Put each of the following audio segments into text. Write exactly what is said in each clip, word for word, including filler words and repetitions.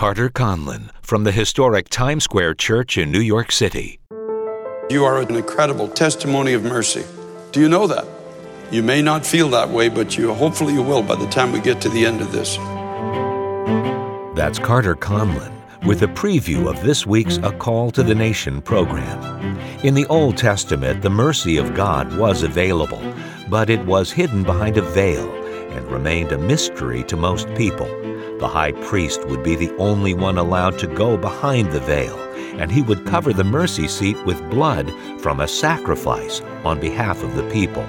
Carter Conlon from the historic Times Square Church in New York City. You are an incredible testimony of mercy. Do you know that? You may not feel that way, but you hopefully you will by the time we get to the end of this. That's Carter Conlon with a preview of this week's A Call to the Nation program. In the Old Testament, the mercy of God was available, but it was hidden behind a veil and remained a mystery to most people. The high priest would be the only one allowed to go behind the veil, and he would cover the mercy seat with blood from a sacrifice on behalf of the people.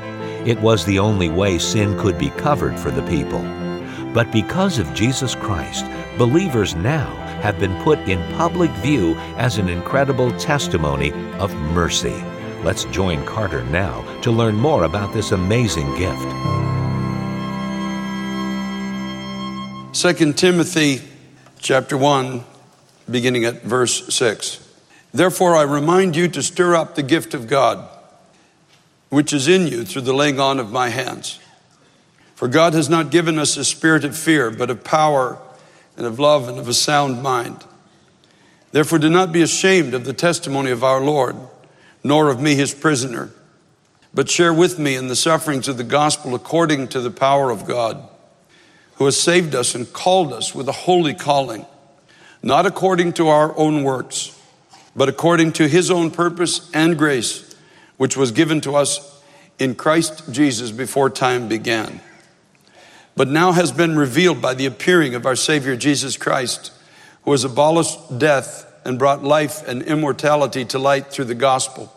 It was the only way sin could be covered for the people. But because of Jesus Christ, believers now have been put in public view as an incredible testimony of mercy. Let's join Carter now to learn more about this amazing gift. Second Timothy chapter one, beginning at verse six. Therefore I remind you to stir up the gift of God, which is in you through the laying on of my hands. For God has not given us a spirit of fear, but of power and of love and of a sound mind. Therefore do not be ashamed of the testimony of our Lord, nor of me his prisoner, but share with me in the sufferings of the gospel according to the power of God, who has saved us and called us with a holy calling, not according to our own works, but according to his own purpose and grace, which was given to us in Christ Jesus before time began, but now has been revealed by the appearing of our Savior Jesus Christ, who has abolished death and brought life and immortality to light through the gospel,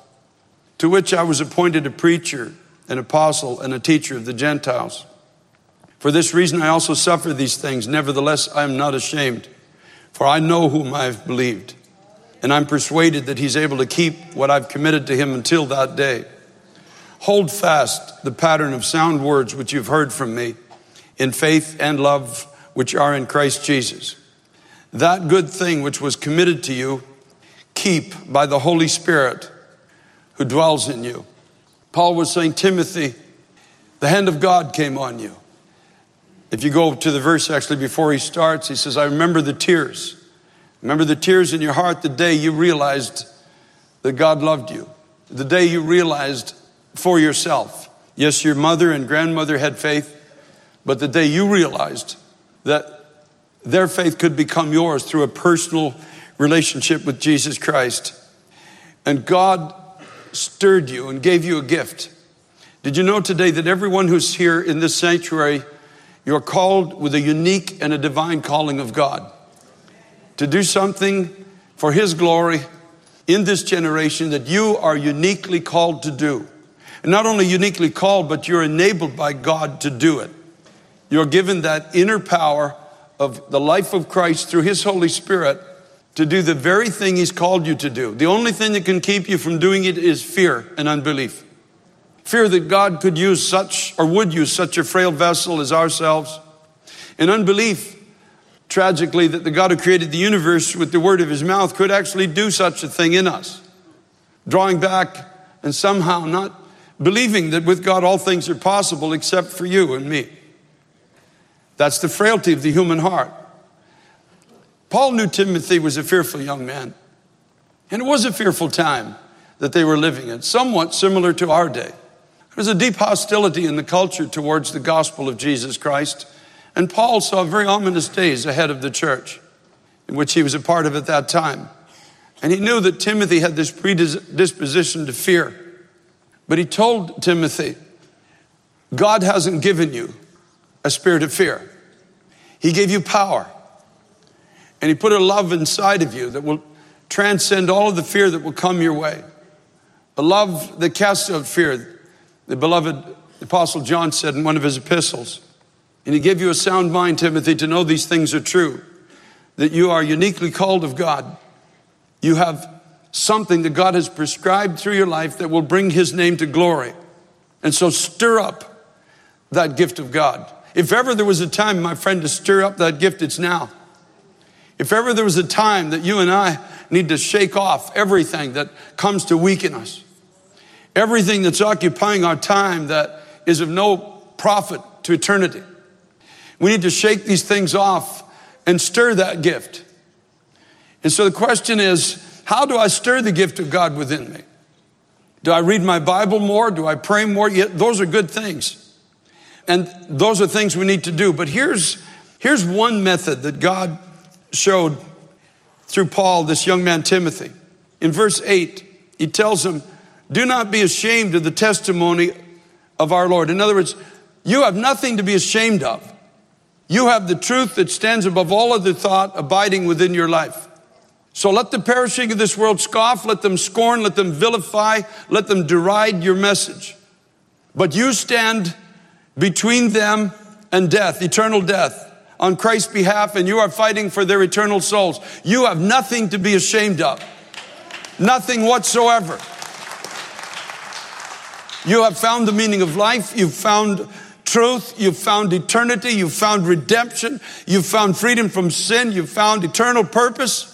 to which I was appointed a preacher, an apostle, and a teacher of the Gentiles. For this reason I also suffer these things. Nevertheless, I am not ashamed, for I know whom I have believed, and I'm persuaded that he's able to keep what I've committed to him until that day. Hold fast the pattern of sound words which you've heard from me, in faith and love which are in Christ Jesus. That good thing which was committed to you, keep by the Holy Spirit who dwells in you. Paul was saying, Timothy, the hand of God came on you. If you go to the verse actually before he starts, he says, I remember the tears. Remember the tears in your heart the day you realized that God loved you. The day you realized for yourself. Yes, your mother and grandmother had faith, but the day you realized that their faith could become yours through a personal relationship with Jesus Christ. And God stirred you and gave you a gift. Did you know today that everyone who's here in this sanctuary, you're called with a unique and a divine calling of God to do something for his glory in this generation that you are uniquely called to do. And not only uniquely called, but you're enabled by God to do it. You're given that inner power of the life of Christ through his Holy Spirit to do the very thing he's called you to do. The only thing that can keep you from doing it is fear and unbelief. Fear that God could use such, or would use such a frail vessel as ourselves. And unbelief, tragically, that the God who created the universe with the word of his mouth could actually do such a thing in us. Drawing back and somehow not believing that with God all things are possible except for you and me. That's the frailty of the human heart. Paul knew Timothy was a fearful young man. And it was a fearful time that they were living in, somewhat similar to our day. There was a deep hostility in the culture towards the gospel of Jesus Christ. And Paul saw very ominous days ahead of the church, in which he was a part of at that time. And he knew that Timothy had this predisposition to fear. But he told Timothy, God hasn't given you a spirit of fear. He gave you power. And he put a love inside of you that will transcend all of the fear that will come your way. A love that casts out fear. The beloved Apostle John said in one of his epistles, and he gave you a sound mind, Timothy, to know these things are true, that you are uniquely called of God. You have something that God has prescribed through your life that will bring his name to glory. And so stir up that gift of God. If ever there was a time, my friend, to stir up that gift, it's now. If ever there was a time that you and I need to shake off everything that comes to weaken us, everything that's occupying our time that is of no profit to eternity, we need to shake these things off and stir that gift. And so the question is, how do I stir the gift of God within me? Do I read my Bible more? Do I pray more? Yeah, those are good things. And those are things we need to do. But here's, here's one method that God showed through Paul, this young man, Timothy. In verse eight, he tells him, do not be ashamed of the testimony of our Lord. In other words, you have nothing to be ashamed of. You have the truth that stands above all other thought abiding within your life. So let the perishing of this world scoff, let them scorn, let them vilify, let them deride your message. But you stand between them and death, eternal death, on Christ's behalf, and you are fighting for their eternal souls. You have nothing to be ashamed of. Nothing whatsoever. You have found the meaning of life. You've found truth. You've found eternity. You've found redemption. You've found freedom from sin. You've found eternal purpose.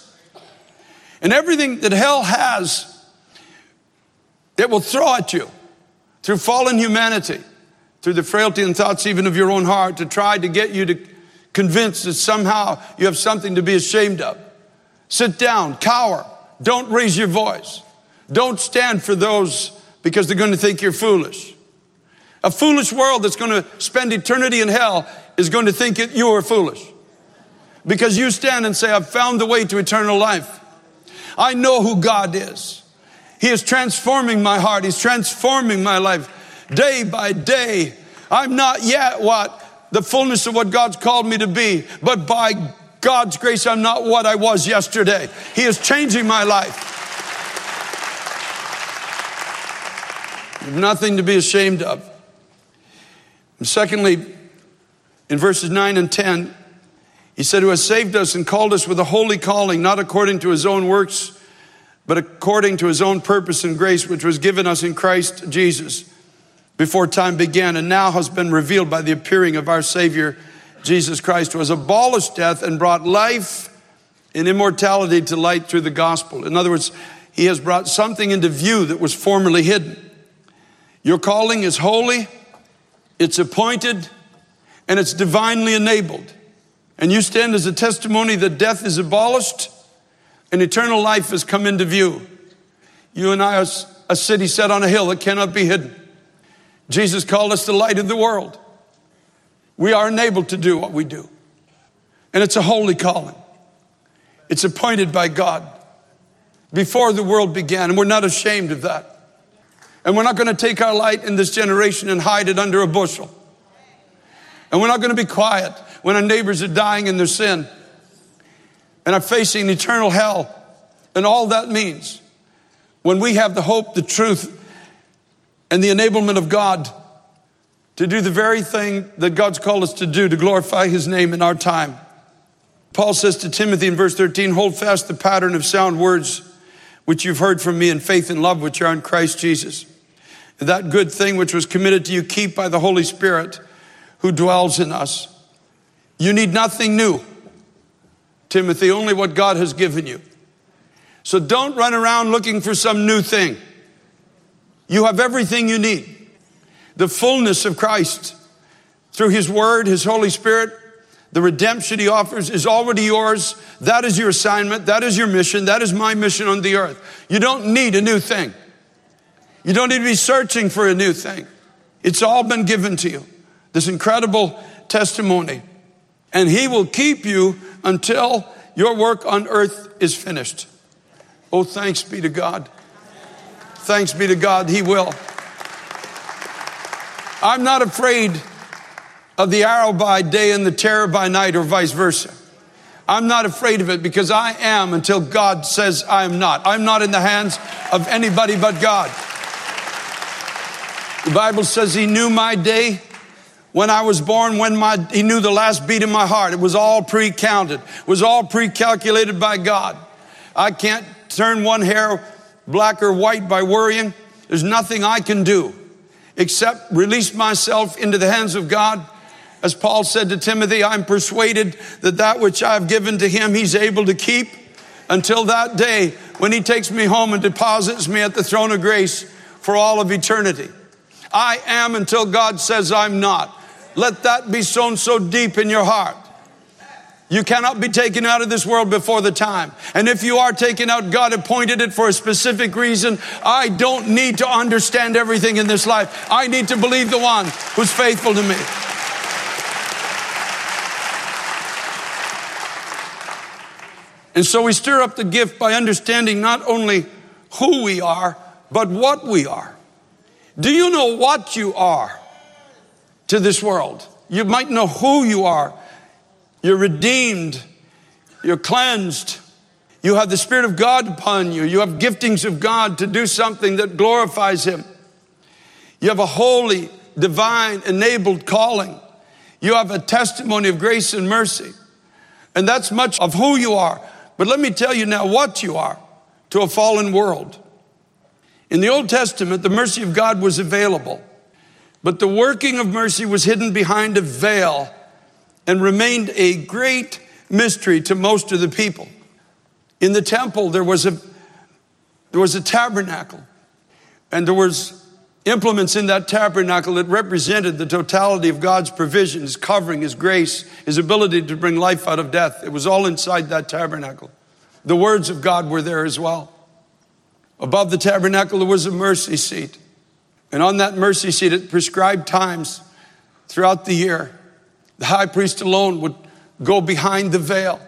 And everything that hell has, it will throw at you through fallen humanity, through the frailty and thoughts even of your own heart, to try to get you to convince that somehow you have something to be ashamed of. Sit down, cower. Don't raise your voice. Don't stand for those because they're going to think you're foolish. A foolish world that's going to spend eternity in hell is going to think that you are foolish because you stand and say, I've found the way to eternal life. I know who God is. He is transforming my heart. He's transforming my life day by day. I'm not yet what the fullness of what God's called me to be, but by God's grace, I'm not what I was yesterday. He is changing my life. You've nothing to be ashamed of. And secondly, in verses nine and ten, he said, who has saved us and called us with a holy calling, not according to his own works, but according to his own purpose and grace, which was given us in Christ Jesus before time began, and now has been revealed by the appearing of our Savior, Jesus Christ, who has abolished death and brought life and immortality to light through the gospel. In other words, he has brought something into view that was formerly hidden. Your calling is holy, it's appointed, and it's divinely enabled. And you stand as a testimony that death is abolished and eternal life has come into view. You and I are a city set on a hill that cannot be hidden. Jesus called us the light of the world. We are enabled to do what we do. And it's a holy calling. It's appointed by God before the world began. And we're not ashamed of that. And we're not going to take our light in this generation and hide it under a bushel. And we're not going to be quiet when our neighbors are dying in their sin and are facing eternal hell and all that means. When we have the hope, the truth, and the enablement of God to do the very thing that God's called us to do, to glorify his name in our time. Paul says to Timothy in verse thirteen, hold fast the pattern of sound words which you've heard from me in faith and love which are in Christ Jesus. And that good thing which was committed to you, keep by the Holy Spirit who dwells in us. You need nothing new, Timothy, only what God has given you. So don't run around looking for some new thing. You have everything you need. The fullness of Christ through his word, his Holy Spirit, the redemption he offers is already yours. That is your assignment. That is your mission. That is my mission on the earth. You don't need a new thing. You don't need to be searching for a new thing. It's all been given to you. This incredible testimony. And he will keep you until your work on earth is finished. Oh, thanks be to God. Thanks be to God, he will. I'm not afraid of the arrow by day and the terror by night, or vice versa. I'm not afraid of it because I am until God says I am not. I'm not in the hands of anybody but God. The Bible says he knew my day. When I was born, when my, he knew the last beat in my heart. It was all pre-counted. It was all pre-calculated by God. I can't turn one hair black or white by worrying. There's nothing I can do except release myself into the hands of God. As Paul said to Timothy, I'm persuaded that that which I've given to him, he's able to keep until that day when he takes me home and deposits me at the throne of grace for all of eternity. I am until God says I'm not. Let that be sown so deep in your heart. You cannot be taken out of this world before the time. And if you are taken out, God appointed it for a specific reason. I don't need to understand everything in this life. I need to believe the one who's faithful to me. And so we stir up the gift by understanding not only who we are, but what we are. Do you know what you are to this world? You might know who you are. You're redeemed. You're cleansed. You have the Spirit of God upon you. You have giftings of God to do something that glorifies Him. You have a holy, divine, enabled calling. You have a testimony of grace and mercy. And that's much of who you are. But let me tell you now what you are to a fallen world. In the Old Testament, the mercy of God was available. But the working of mercy was hidden behind a veil and remained a great mystery to most of the people. In the temple, there was a there was a tabernacle, and there was implements in that tabernacle that represented the totality of God's provision, His covering, His grace, His ability to bring life out of death. It was all inside that tabernacle. The words of God were there as well. Above the tabernacle, there was a mercy seat. And on that mercy seat, at prescribed times throughout the year, the high priest alone would go behind the veil,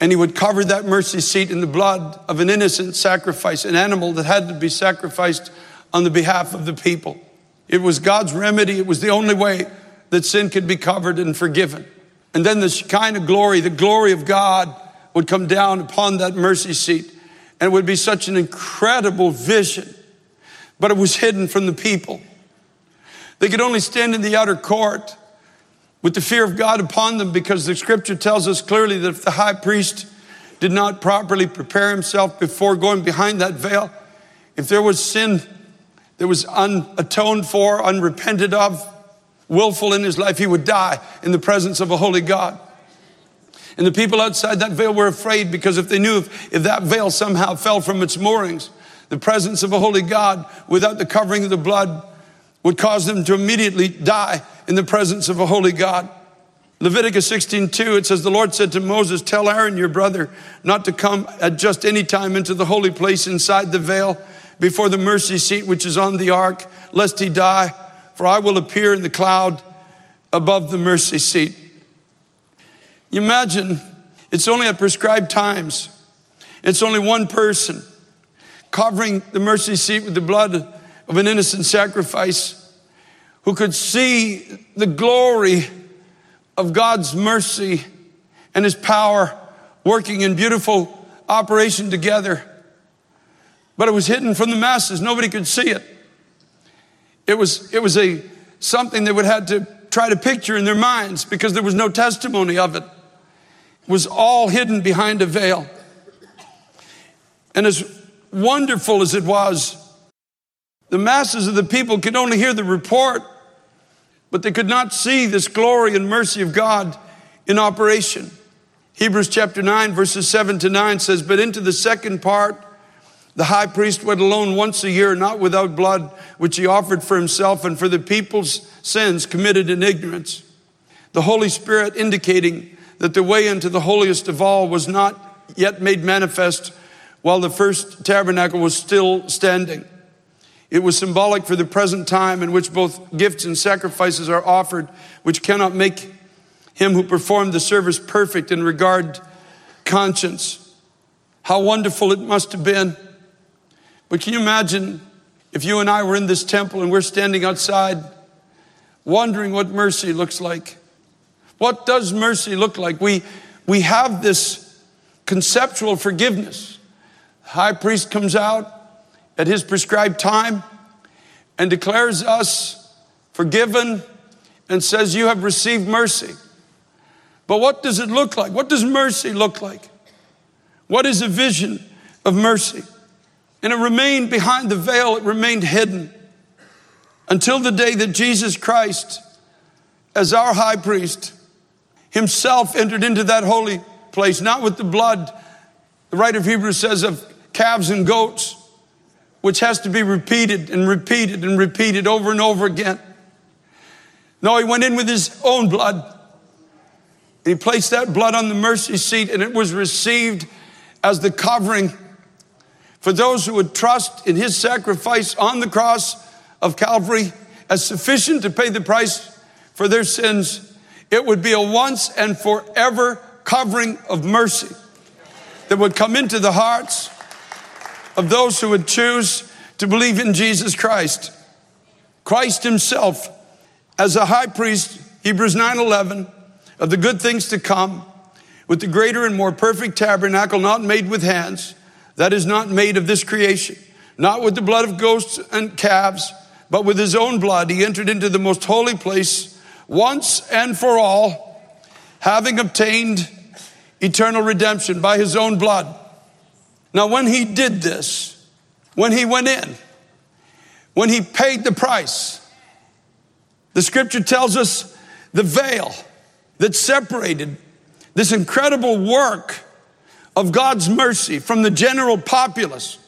and he would cover that mercy seat in the blood of an innocent sacrifice, an animal that had to be sacrificed on the behalf of the people. It was God's remedy. It was the only way that sin could be covered and forgiven. And then the Shekinah glory, the glory of God, would come down upon that mercy seat, and it would be such an incredible vision, but it was hidden from the people. They could only stand in the outer court with the fear of God upon them, because the scripture tells us clearly that if the high priest did not properly prepare himself before going behind that veil, if there was sin that was unatoned for, unrepented of, willful in his life, he would die in the presence of a holy God. And the people outside that veil were afraid, because if they knew if, if that veil somehow fell from its moorings, the presence of a holy God without the covering of the blood would cause them to immediately die in the presence of a holy God. Leviticus sixteen two, it says, "The Lord said to Moses, tell Aaron your brother not to come at just any time into the holy place inside the veil before the mercy seat which is on the ark, lest he die, for I will appear in the cloud above the mercy seat." You imagine, it's only at prescribed times. It's only one person covering the mercy seat with the blood of an innocent sacrifice, who could see the glory of God's mercy and His power working in beautiful operation together. But it was hidden from the masses. Nobody could see it. It was, it was a something they would have to try to picture in their minds, because there was no testimony of it. It was all hidden behind a veil. And as wonderful as it was, the masses of the people could only hear the report, but they could not see this glory and mercy of God in operation. Hebrews chapter nine, verses seven to nine says, "But into the second part, the high priest went alone once a year, not without blood, which he offered for himself and for the people's sins committed in ignorance. The Holy Spirit indicating that the way into the holiest of all was not yet made manifest while the first tabernacle was still standing. It was symbolic for the present time in which both gifts and sacrifices are offered, which cannot make him who performed the service perfect in regard conscience." How wonderful it must have been. But can you imagine if you and I were in this temple and we're standing outside wondering what mercy looks like? What does mercy look like? We, we have this conceptual forgiveness. The high priest comes out at his prescribed time and declares us forgiven and says, "You have received mercy." But what does it look like? What does mercy look like? What is a vision of mercy? And it remained behind the veil. It remained hidden until the day that Jesus Christ, as our high priest, himself entered into that holy place, not with the blood, the writer of Hebrews says, of calves and goats, which has to be repeated and repeated and repeated over and over again. No, he went in with his own blood. And he placed that blood on the mercy seat, and it was received as the covering for those who would trust in his sacrifice on the cross of Calvary as sufficient to pay the price for their sins. It would be a once and forever covering of mercy that would come into the hearts of those who would choose to believe in Jesus Christ. Christ himself as a high priest, Hebrews nine eleven, of the good things to come, with the greater and more perfect tabernacle not made with hands, that is not made of this creation, not with the blood of goats and calves, but with his own blood he entered into the most holy place once and for all, having obtained eternal redemption by his own blood. Now, when he did this, when he went in, when he paid the price, the scripture tells us the veil that separated this incredible work of God's mercy from the general populace,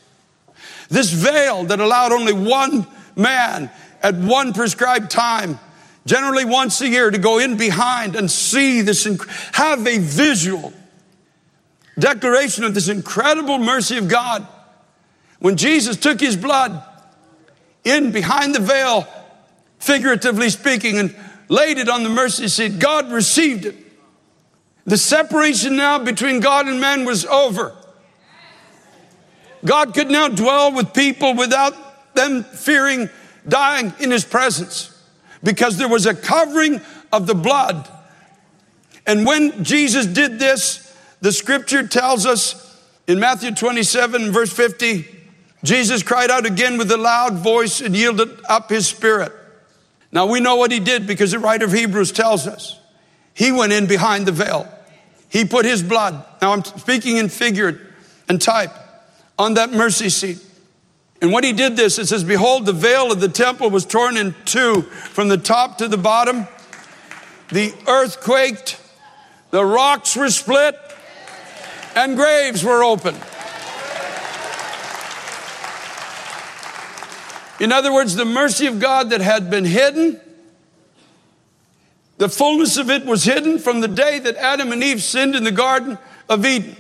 this veil that allowed only one man at one prescribed time, generally once a year, to go in behind and see this, have a visual declaration of this incredible mercy of God. When Jesus took his blood in behind the veil, figuratively speaking, and laid it on the mercy seat, God received it. The separation now between God and man was over. God could now dwell with people without them fearing dying in his presence, because there was a covering of the blood. And when Jesus did this, the scripture tells us in Matthew twenty-seven, verse fifty, Jesus cried out again with a loud voice and yielded up his spirit. Now we know what he did, because the writer of Hebrews tells us. He went in behind the veil. He put his blood, now I'm speaking in figure and type, on that mercy seat. And when he did this, it says, behold, the veil of the temple was torn in two from the top to the bottom. The earth quaked, the rocks were split, and graves were opened. In other words, the mercy of God that had been hidden, the fullness of it was hidden from the day that Adam and Eve sinned in the Garden of Eden.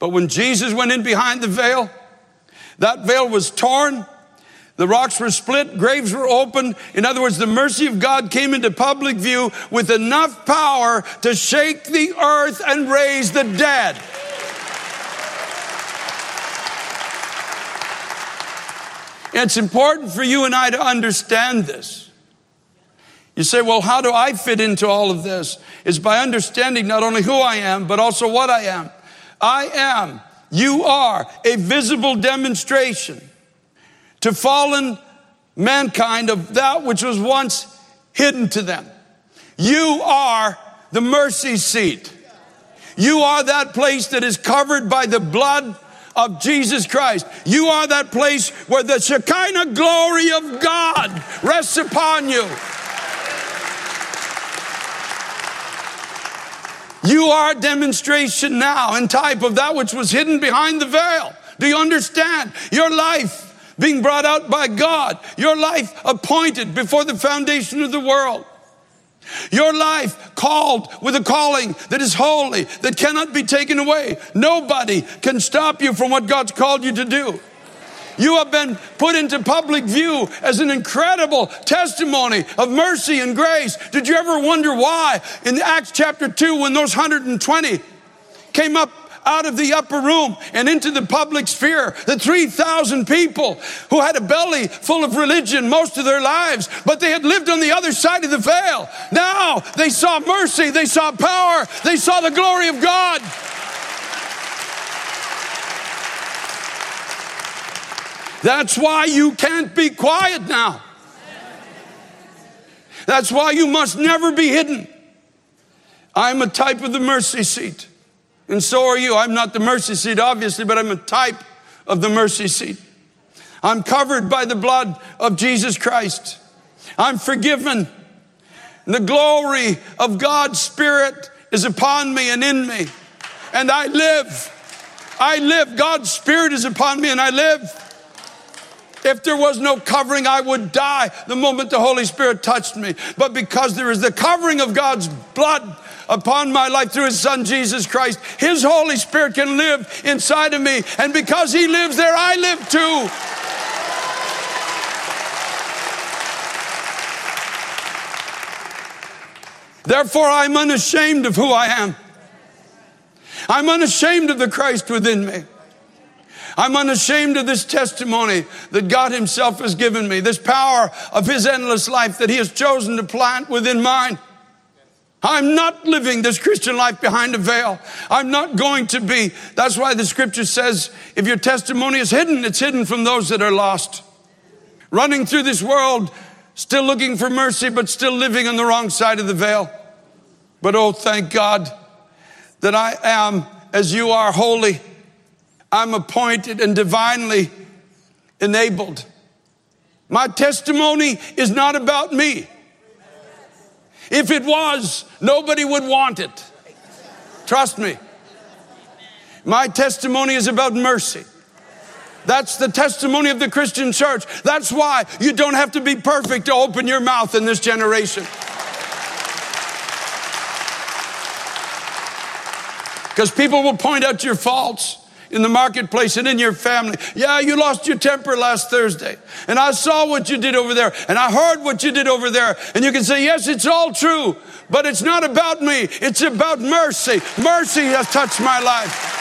But when Jesus went in behind the veil, that veil was torn, the rocks were split, graves were opened. In other words, the mercy of God came into public view with enough power to shake the earth and raise the dead. It's important for you and I to understand this. You say, well, how do I fit into all of this? It's by understanding not only who I am, but also what I am. I am, you are, a visible demonstration to fallen mankind of that which was once hidden to them. You are the mercy seat. You are that place that is covered by the blood of Jesus Christ. You are that place where the Shekinah glory of God rests upon you. You are a demonstration now in type of that which was hidden behind the veil. Do you understand? Your life being brought out by God, your life appointed before the foundation of the world, your life called with a calling that is holy, that cannot be taken away. Nobody can stop you from what God's called you to do. You have been put into public view as an incredible testimony of mercy and grace. Did you ever wonder why in Acts chapter two, when those one hundred twenty came up out of the upper room and into the public sphere, the three thousand people who had a belly full of religion most of their lives, but they had lived on the other side of the veil. Now they saw mercy, they saw power, they saw the glory of God. That's why you can't be quiet now. That's why you must never be hidden. I'm a type of the mercy seat. And so are you. I'm not the mercy seat, obviously, but I'm a type of the mercy seat. I'm covered by the blood of Jesus Christ. I'm forgiven. And the glory of God's Spirit is upon me and in me. And I live. I live. God's Spirit is upon me and I live. If there was no covering, I would die the moment the Holy Spirit touched me. But because there is the covering of God's blood upon my life through his son, Jesus Christ. His Holy Spirit can live inside of me. And because he lives there, I live too. Therefore, I'm unashamed of who I am. I'm unashamed of the Christ within me. I'm unashamed of this testimony that God himself has given me, this power of his endless life that he has chosen to plant within mine. I'm not living this Christian life behind a veil. I'm not going to be. That's why the scripture says, if your testimony is hidden, it's hidden from those that are lost. Running through this world, still looking for mercy, but still living on the wrong side of the veil. But oh, thank God that I am, as you are, holy. I'm appointed and divinely enabled. My testimony is not about me. If it was, nobody would want it. Trust me. My testimony is about mercy. That's the testimony of the Christian church. That's why you don't have to be perfect to open your mouth in this generation. Because people will point out your faults in the marketplace and in your family. Yeah, you lost your temper last Thursday. And I saw what you did over there. And I heard what you did over there. And you can say, yes, it's all true. But it's not about me. It's about mercy. Mercy has touched my life.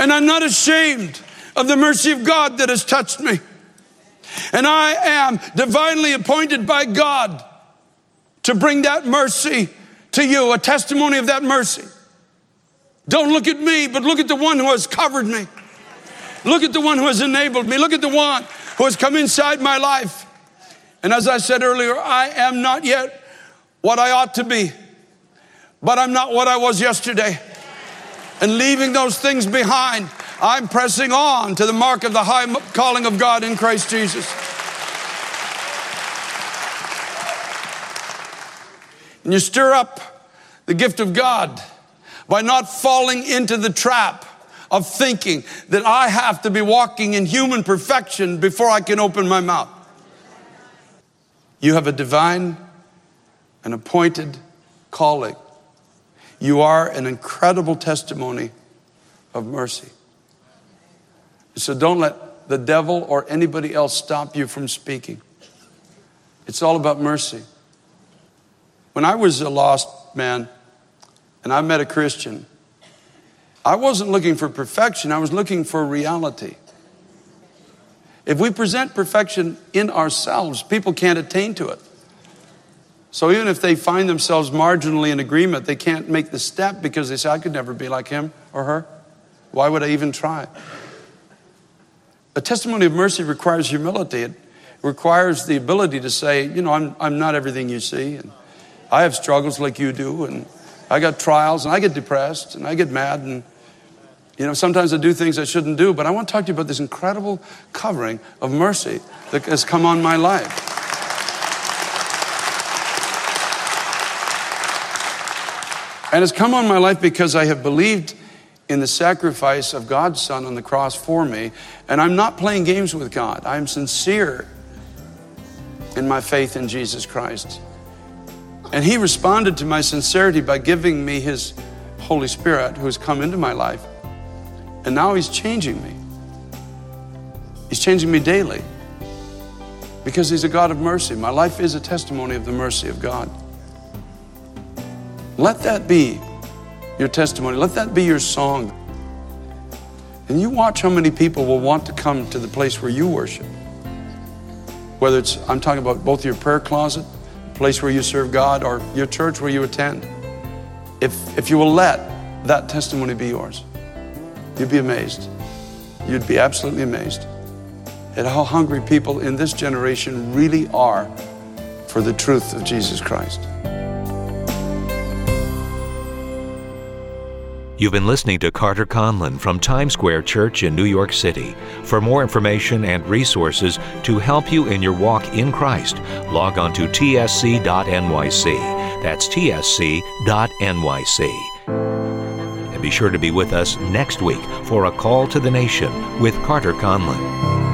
And I'm not ashamed of the mercy of God that has touched me. And I am divinely appointed by God to bring that mercy to you, a testimony of that mercy. Don't look at me, but look at the one who has covered me. Look at the one who has enabled me. Look at the one who has come inside my life. And as I said earlier, I am not yet what I ought to be, but I'm not what I was yesterday. And leaving those things behind, I'm pressing on to the mark of the high calling of God in Christ Jesus. And you stir up the gift of God by not falling into the trap of thinking that I have to be walking in human perfection before I can open my mouth. You have a divine and appointed calling. You are an incredible testimony of mercy. So don't let the devil or anybody else stop you from speaking. It's all about mercy. When I was a lost man and I met a Christian, I wasn't looking for perfection. I was looking for reality. If we present perfection in ourselves, people can't attain to it. So even if they find themselves marginally in agreement, they can't make the step because they say, I could never be like him or her. Why would I even try? A testimony of mercy requires humility. It requires the ability to say, you know, I'm, I'm not everything you see. And I have struggles like you do. And I got trials and I get depressed and I get mad. And, you know, sometimes I do things I shouldn't do. But I want to talk to you about this incredible covering of mercy that has come on my life. And it's come on my life because I have believed in the sacrifice of God's Son on the cross for me. And I'm not playing games with God. I'm sincere in my faith in Jesus Christ. And he responded to my sincerity by giving me his Holy Spirit who has come into my life. And now he's changing me. He's changing me daily because he's a God of mercy. My life is a testimony of the mercy of God. Let that be your testimony. Let that be your song. And you watch how many people will want to come to the place where you worship. Whether it's, I'm talking about both your prayer closet, the place where you serve God, or your church where you attend. If, if you will let that testimony be yours, you'd be amazed. You'd be absolutely amazed at how hungry people in this generation really are for the truth of Jesus Christ. You've been listening to Carter Conlon from Times Square Church in New York City. For more information and resources to help you in your walk in Christ, log on to T S C dot N Y C. That's T S C dot N Y C. And be sure to be with us next week for A Call to the Nation with Carter Conlon.